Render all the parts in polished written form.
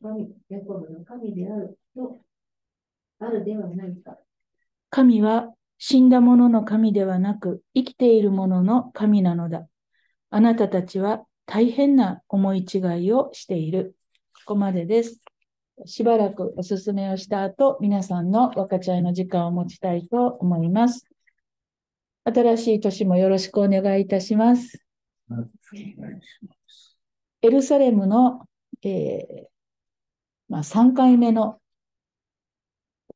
神、ヤコブの神であるとあるではないか。神は死んだ者の神ではなく、生きている者の神なのだ。あなたたちは大変な思い違いをしている。ここまでです。しばらくおすすめをした後、皆さんの分かち合いの時間を持ちたいと思います。新しい年もよろしくお願いいたします。エルサレムの、3回目の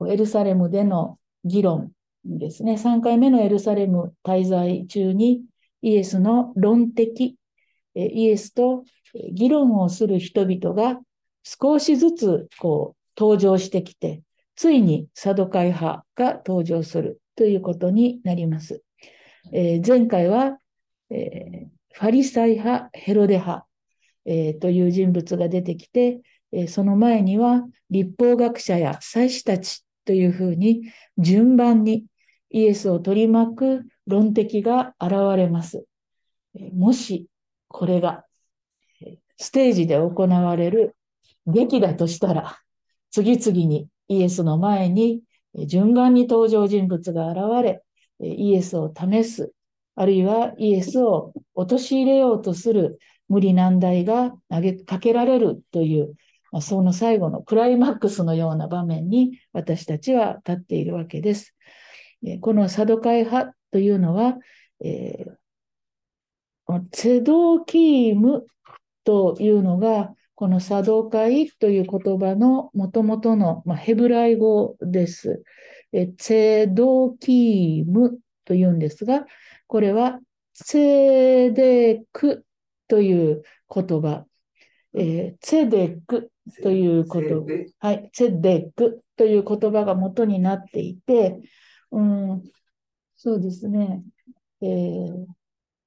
エルサレムでの議論ですね。3回目のエルサレム滞在中にイエスの論的、イエスと議論をする人々が少しずつこう登場してきて、ついにサドカイ派が登場するということになります。前回は、ファリサイ派、ヘロデ派、という人物が出てきて、その前には律法学者や祭司たちというふうに順番にイエスを取り巻く論敵が現れます。もしこれがステージで行われる劇だとしたら、次々にイエスの前に順番に登場人物が現れ、イエスを試す、あるいはイエスを陥れようとする無理難題がかけられるという、その最後のクライマックスのような場面に私たちは立っているわけです。このサドカイ派というのは、セドキームというのが、このサドカイという言葉のもともとの、ヘブライ語です。セドキームというんですが、これはセデクという言葉、セデクという言葉、はい、セデクという言葉が元になっていて、そうですね、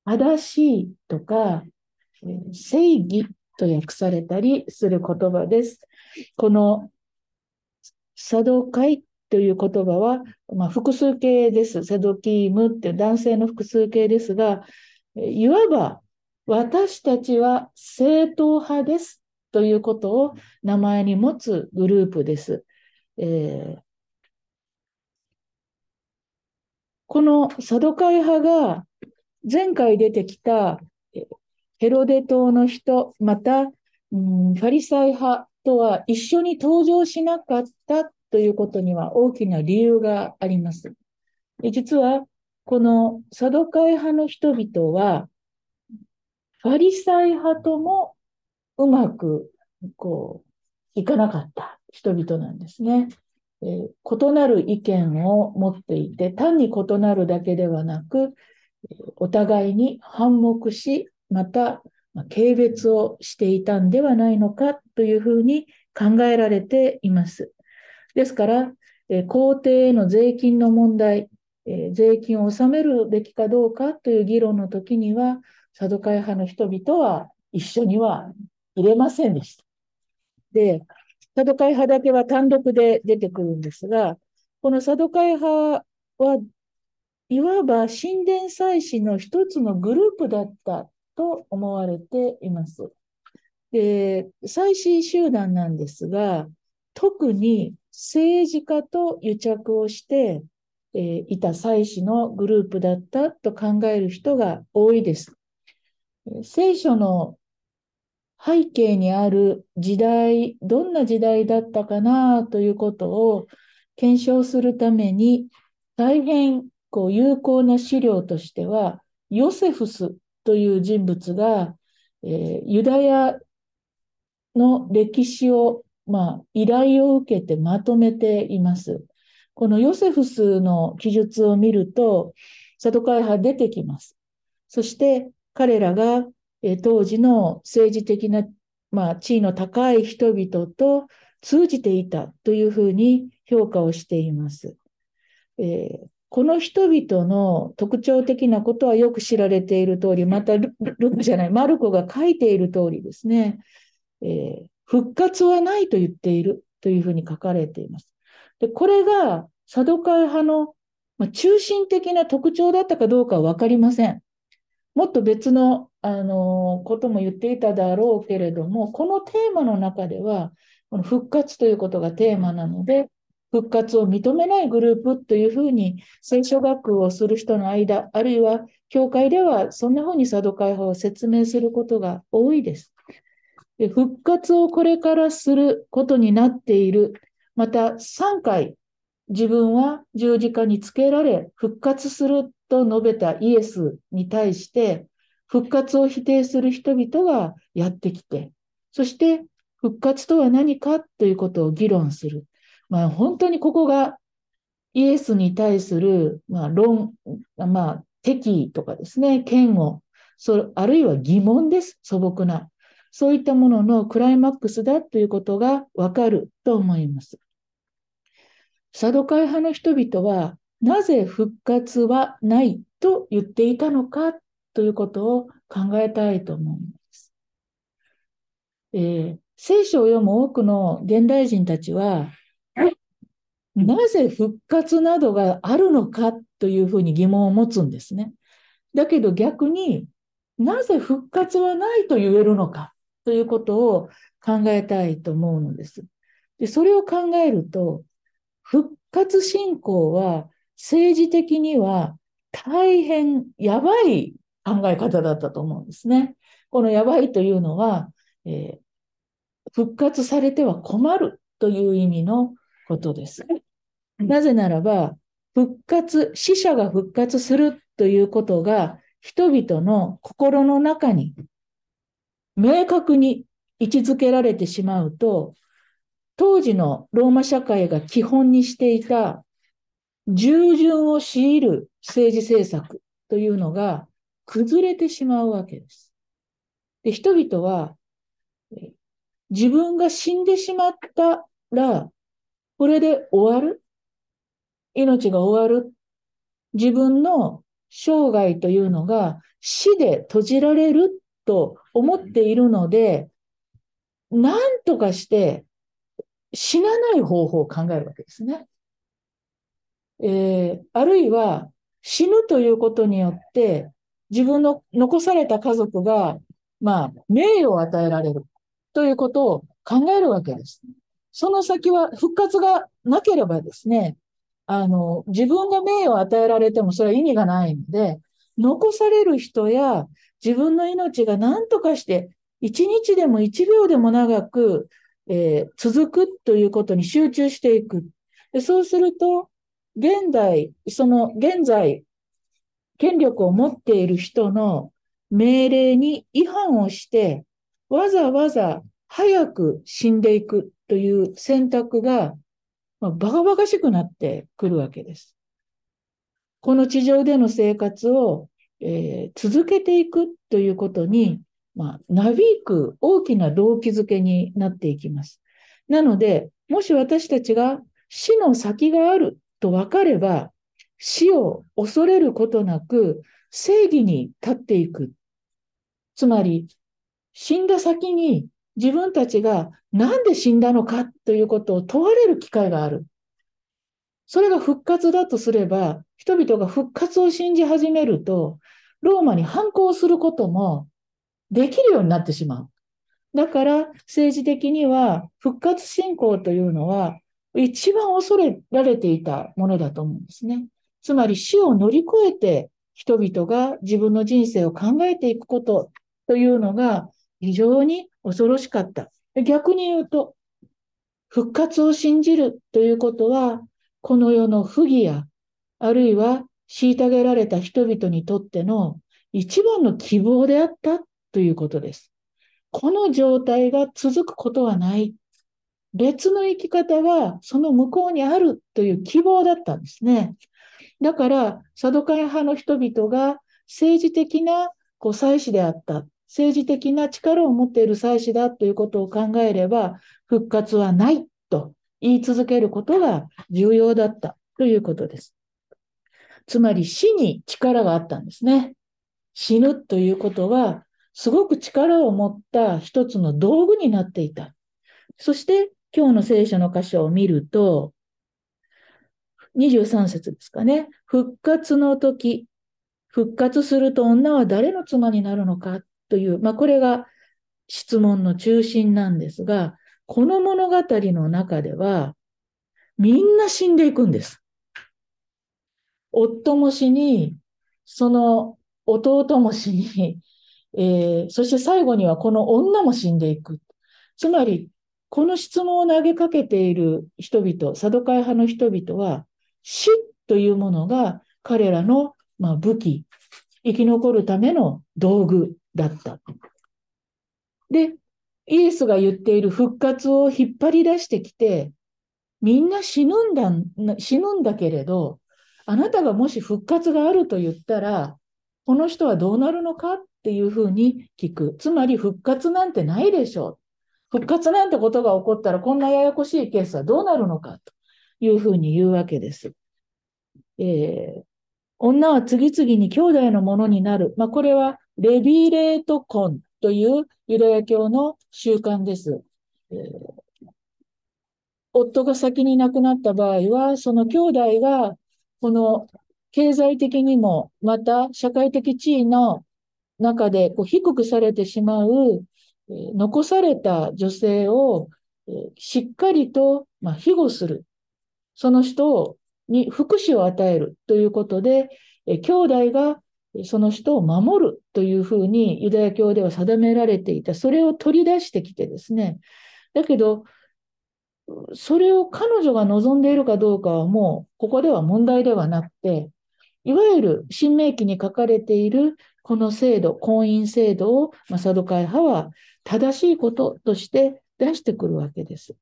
正しいとか、正義と訳されたりする言葉です。このサドカイという言葉は、複数形です。セドキームって男性の複数形ですが、いわば私たちは正統派ですということを名前に持つグループです。このサドカイ派が前回出てきたヘロデ党の人、また、ファリサイ派とは一緒に登場しなかったということには大きな理由があります。実は、このサドカイ派の人々は、ファリサイ派ともうまくいかなかった人々なんですね。異なる意見を持っていて、単に異なるだけではなく、お互いに反目し、また軽蔑をしていたんではないのかというふうに考えられています。ですから、皇帝への税金の問題、税金を納めるべきかどうかという議論の時には、サドカイ派の人々は一緒には入れませんでした。で、サドカイ派だけは単独で出てくるんですが、このサドカイ派はいわば神殿祭司の一つのグループだったと思われています。で、祭司集団なんですが、特に政治家と癒着をしていた祭司のグループだったと考える人が多いです。聖書の背景にある時代、どんな時代だったかなということを検証するために、大変有効な資料としては、ヨセフスという人物が、ユダヤの歴史を、依頼を受けてまとめています。このヨセフスの記述を見ると、サドカイ派出てきます。そして彼らが当時の政治的な、地位の高い人々と通じていたというふうに評価をしています。この人々の特徴的なことはよく知られている通り、またマルコが書いている通りですね、復活はないと言っているというふうに書かれています。で、これがサドカイ派の中心的な特徴だったかどうかは分かりません。もっと別の、ことも言っていただろうけれども、このテーマの中ではこの復活ということがテーマなので、復活を認めないグループというふうに聖書学をする人の間、あるいは教会ではそんなふうにサドカイ派を説明することが多いです。で、復活をこれからすることになっている。また3回自分は十字架につけられ復活すると述べたイエスに対して、復活を否定する人々がやってきて、そして復活とは何かということを議論する。本当にここがイエスに対する、敵意とかですね、嫌悪、あるいは疑問です、素朴な。そういったもののクライマックスだということがわかると思います。サドカイ派の人々は、なぜ復活はないと言っていたのかということを考えたいと思います。聖書を読む多くの現代人たちは、なぜ復活などがあるのかというふうに疑問を持つんですね。だけど逆になぜ復活はないと言えるのかということを考えたいと思うのです。で、それを考えると、復活信仰は政治的には大変やばい考え方だったと思うんですね。このやばいというのは、復活されては困るという意味のことです。なぜならば、死者が復活するということが、人々の心の中に明確に位置づけられてしまうと、当時のローマ社会が基本にしていた従順を強いる政治政策というのが崩れてしまうわけです。で、人々は、自分が死んでしまったら、これで終わる、命が終わる、自分の生涯というのが死で閉じられると思っているので、なんとかして死なない方法を考えるわけですね。あるいは死ぬということによって自分の残された家族が、名誉を与えられるということを考えるわけです。その先は復活がなければですね、自分が名誉を与えられてもそれは意味がないので、残される人や自分の命が何とかして一日でも一秒でも長く、続くということに集中していく。で、そうすると、現在、権力を持っている人の命令に違反をして、わざわざ早く死んでいくという選択が、バカバカしくなってくるわけです。この地上での生活を、続けていくということに、なびく大きな動機づけになっていきます。なので、もし私たちが死の先があると分かれば、死を恐れることなく正義に立っていく。つまり、死んだ先に自分たちがなんで死んだのかということを問われる機会がある。それが復活だとすれば、人々が復活を信じ始めると、ローマに反抗することもできるようになってしまう。だから政治的には復活信仰というのは一番恐れられていたものだと思うんですね。つまり死を乗り越えて人々が自分の人生を考えていくことというのが非常に恐ろしかった。逆に言うと、復活を信じるということは、この世の不義や、あるいは虐げられた人々にとっての一番の希望であったということです。この状態が続くことはない。別の生き方はその向こうにあるという希望だったんですね。だから、サドカイ派の人々が政治的な祭司であった。政治的な力を持っている祭司だということを考えれば、復活はないと言い続けることが重要だったということです。つまり死に力があったんですね。死ぬということは、すごく力を持った一つの道具になっていた。そして今日の聖書の箇所を見ると、23節ですかね。復活の時、復活すると女は誰の妻になるのか。という、これが質問の中心なんですが、この物語の中では、みんな死んでいくんです。夫も死に、その弟も死に、そして最後にはこの女も死んでいく。つまり、この質問を投げかけている人々、サドカイ派の人々は、死というものが彼らの武器、生き残るための道具だった。で、イエスが言っている復活を引っ張り出してきて、みんな死ぬんだけれど、あなたがもし復活があると言ったら、この人はどうなるのかっていうふうに聞く。つまり復活なんてないでしょう。復活なんてことが起こったら、こんなややこしいケースはどうなるのかというふうに言うわけです。女は次々に兄弟のものになる。これはレビーレート婚というユダヤ教の習慣です。夫が先に亡くなった場合は、その兄弟がこの経済的にも、また社会的地位の中で低くされてしまう、残された女性をしっかりと庇護する。その人に福祉を与えるということで、兄弟がその人を守るというふうにユダヤ教では定められていた。それを取り出してきてですね。だけど、それを彼女が望んでいるかどうかはもうここでは問題ではなくて、いわゆる新明記に書かれているこの制度、婚姻制度をサドカイ派は正しいこととして出してくるわけです。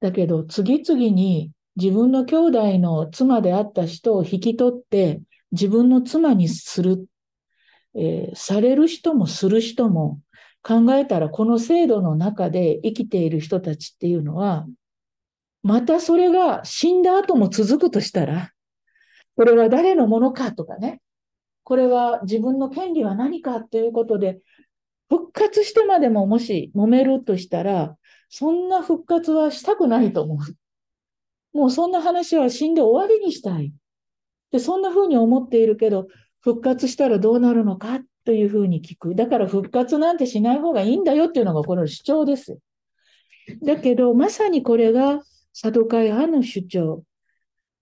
だけど次々に自分の兄弟の妻であった人を引き取って自分の妻にする、される人もする人も考えたら、この制度の中で生きている人たちっていうのは、またそれが死んだ後も続くとしたら、これは誰のものかとかね、これは自分の権利は何かということで、復活してまでももし揉めるとしたら、そんな復活はしたくないと思う。もうそんな話は死んで終わりにしたい。で、そんなふうに思っているけど、復活したらどうなるのかというふうに聞く。だから復活なんてしない方がいいんだよっていうのがこの主張です。だけど、まさにこれがサドカイ派の主張。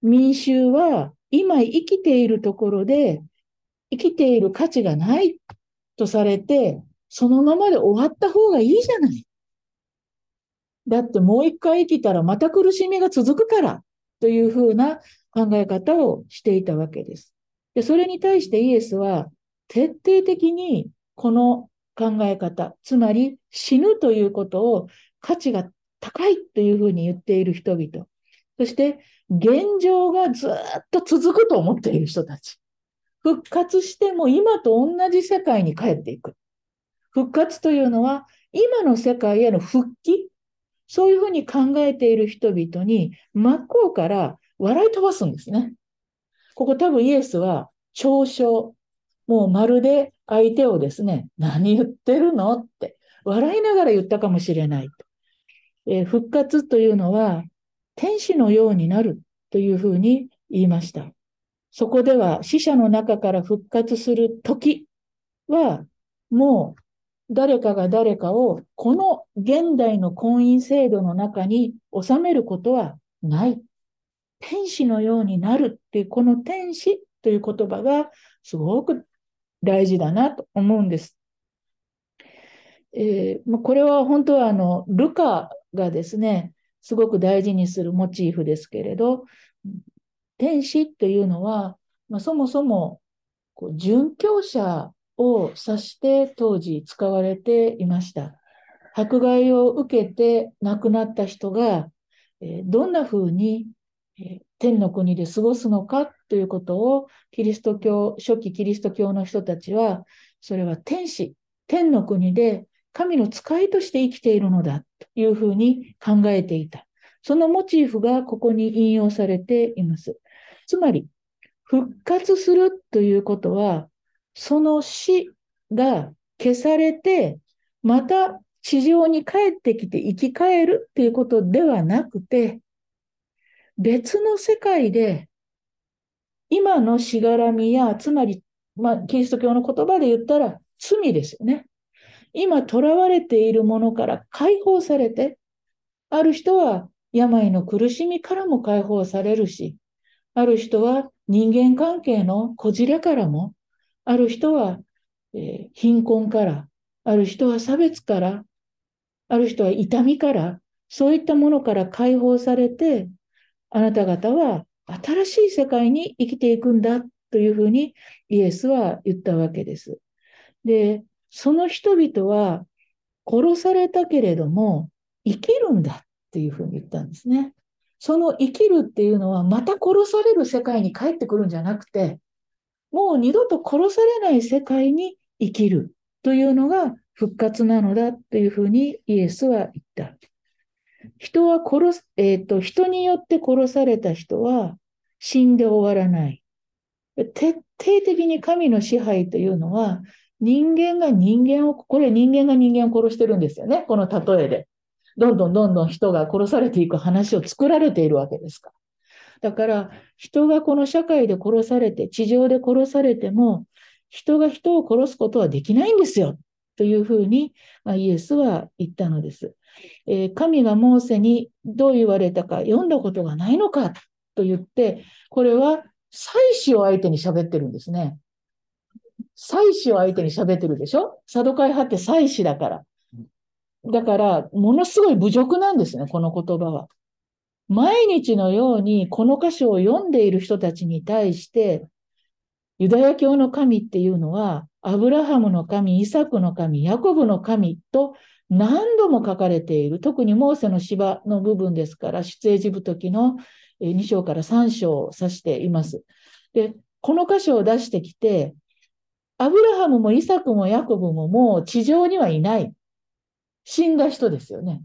民衆は今生きているところで生きている価値がないとされて、そのままで終わった方がいいじゃない。だってもう一回生きたらまた苦しみが続くからというふうな考え方をしていたわけです。で、それに対してイエスは、徹底的にこの考え方、つまり死ぬということを価値が高いというふうに言っている人々、そして現状がずっと続くと思っている人たち、復活しても今と同じ世界に帰っていく。復活というのは今の世界への復帰、そういうふうに考えている人々に真っ向から笑い飛ばすんですね。ここ多分イエスは嘲笑、もうまるで相手をですね、何言ってるのって笑いながら言ったかもしれない。復活というのは天使のようになるというふうに言いました。そこでは死者の中から復活する時は、もう誰かが誰かをこの現代の婚姻制度の中に収めることはない。天使のようになるっていう、この天使という言葉がすごく大事だなと思うんです。これは本当はルカがですね、すごく大事にするモチーフですけれど、天使というのは、そもそも殉教者を指して当時使われていました。迫害を受けて亡くなった人が、どんなふうに天の国で過ごすのかということを初期キリスト教の人たちは、それは天使、天の国で神の使いとして生きているのだというふうに考えていた。そのモチーフがここに引用されています。つまり、復活するということは、その死が消されて、また地上に帰ってきて生き返るということではなくて、別の世界で、今のしがらみや、つまり、キリスト教の言葉で言ったら罪ですよね。今囚われているものから解放されて、ある人は病の苦しみからも解放されるし、ある人は人間関係のこじれからも、ある人は貧困から、ある人は差別から、ある人は痛みから、そういったものから解放されて、あなた方は新しい世界に生きていくんだというふうにイエスは言ったわけです。で、その人々は殺されたけれども生きるんだっていうふうに言ったんですね。その生きるっていうのはまた殺される世界に帰ってくるんじゃなくて、もう二度と殺されない世界に生きるというのが復活なのだというふうにイエスは言った。人によって殺された人は死んで終わらない。徹底的に神の支配というのは、人間が人間を殺してるんですよね。この例えで。どんどん人が殺されていく話を作られているわけですから。だから、人がこの社会で殺されて、地上で殺されても、人が人を殺すことはできないんですよ。というふうにイエスは言ったのです。神がモーセにどう言われたか読んだことがないのかと言って、これは祭司を相手に喋ってるんですね。祭司を相手に喋ってるでしょ。サドカイ派って祭司だから。だから、ものすごい侮辱なんですね、この言葉は。毎日のようにこの箇所を読んでいる人たちに対して、ユダヤ教の神っていうのは、アブラハムの神、イサクの神、ヤコブの神と何度も書かれている。特にモーセの芝の部分ですから、出エジプト記の2章から3章を指しています。で、この箇所を出してきて、アブラハムもイサクもヤコブももう地上にはいない。死んだ人ですよね。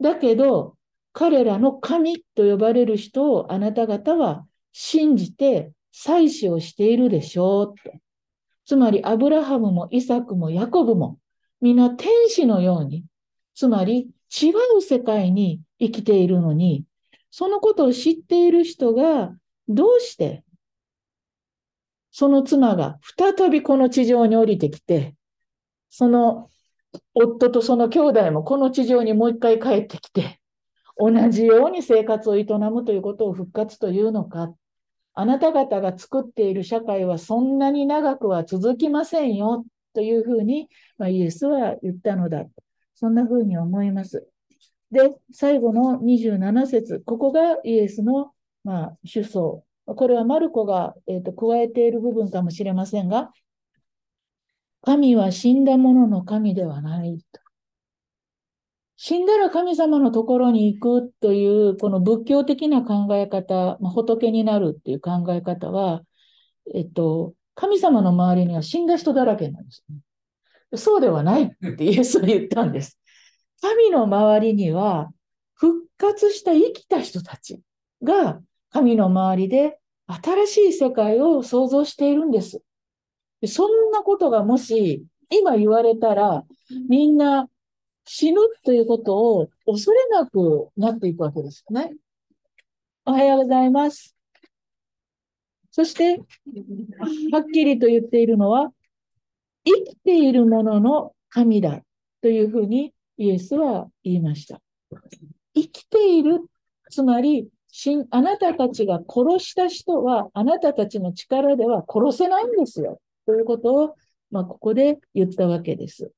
だけど、彼らの神と呼ばれる人をあなた方は信じて祭祀をしているでしょうと。つまりアブラハムもイサクもヤコブも皆天使のように、つまり違う世界に生きているのに、そのことを知っている人がどうしてその妻が再びこの地上に降りてきて、その夫とその兄弟もこの地上にもう一回帰ってきて、同じように生活を営むということを復活というのか。あなた方が作っている社会はそんなに長くは続きませんよというふうに、イエスは言ったのだ。そんなふうに思います。で、最後の27節、ここがイエスの、主訴。これはマルコが、加えている部分かもしれませんが、神は死んだ者の神ではないと。死んだら神様のところに行くという、この仏教的な考え方、仏になるっていう考え方は、神様の周りには死んだ人だらけなんですね。そうではないってイエスは言ったんです。神の周りには復活した生きた人たちが神の周りで新しい世界を創造しているんです。そんなことがもし今言われたら、みんな死ぬということを恐れなくなっていくわけですよね。おはようございます。そして、はっきりと言っているのは、生きているものの神だというふうにイエスは言いました。生きている、つまり、あなたたちが殺した人は、あなたたちの力では殺せないんですよ。ということを、ここで言ったわけです。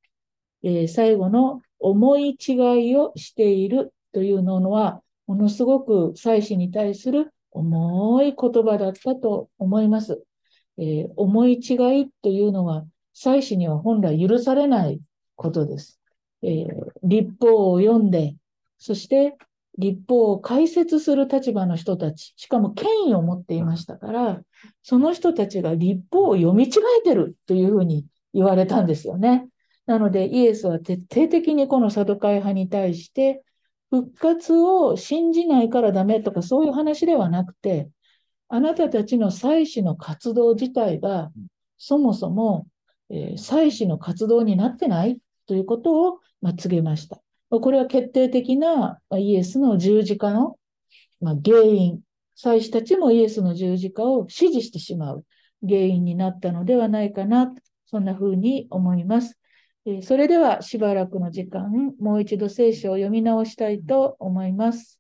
最後の思い違いをしているというのは、ものすごく祭司に対する重い言葉だったと思います。思い違いというのは、祭司には本来許されないことです。律法を読んで、そして律法を解説する立場の人たち、しかも権威を持っていましたから、その人たちが律法を読み違えてるというふうに言われたんですよね。なのでイエスは徹底的にこのサドカイ派に対して復活を信じないからダメとかそういう話ではなくて、あなたたちの祭司の活動自体がそもそも祭司の活動になってないということを告げました。これは決定的なイエスの十字架の原因、祭司たちもイエスの十字架を支持してしまう原因になったのではないかな、そんなふうに思います。それではしばらくの時間、もう一度聖書を読み直したいと思います。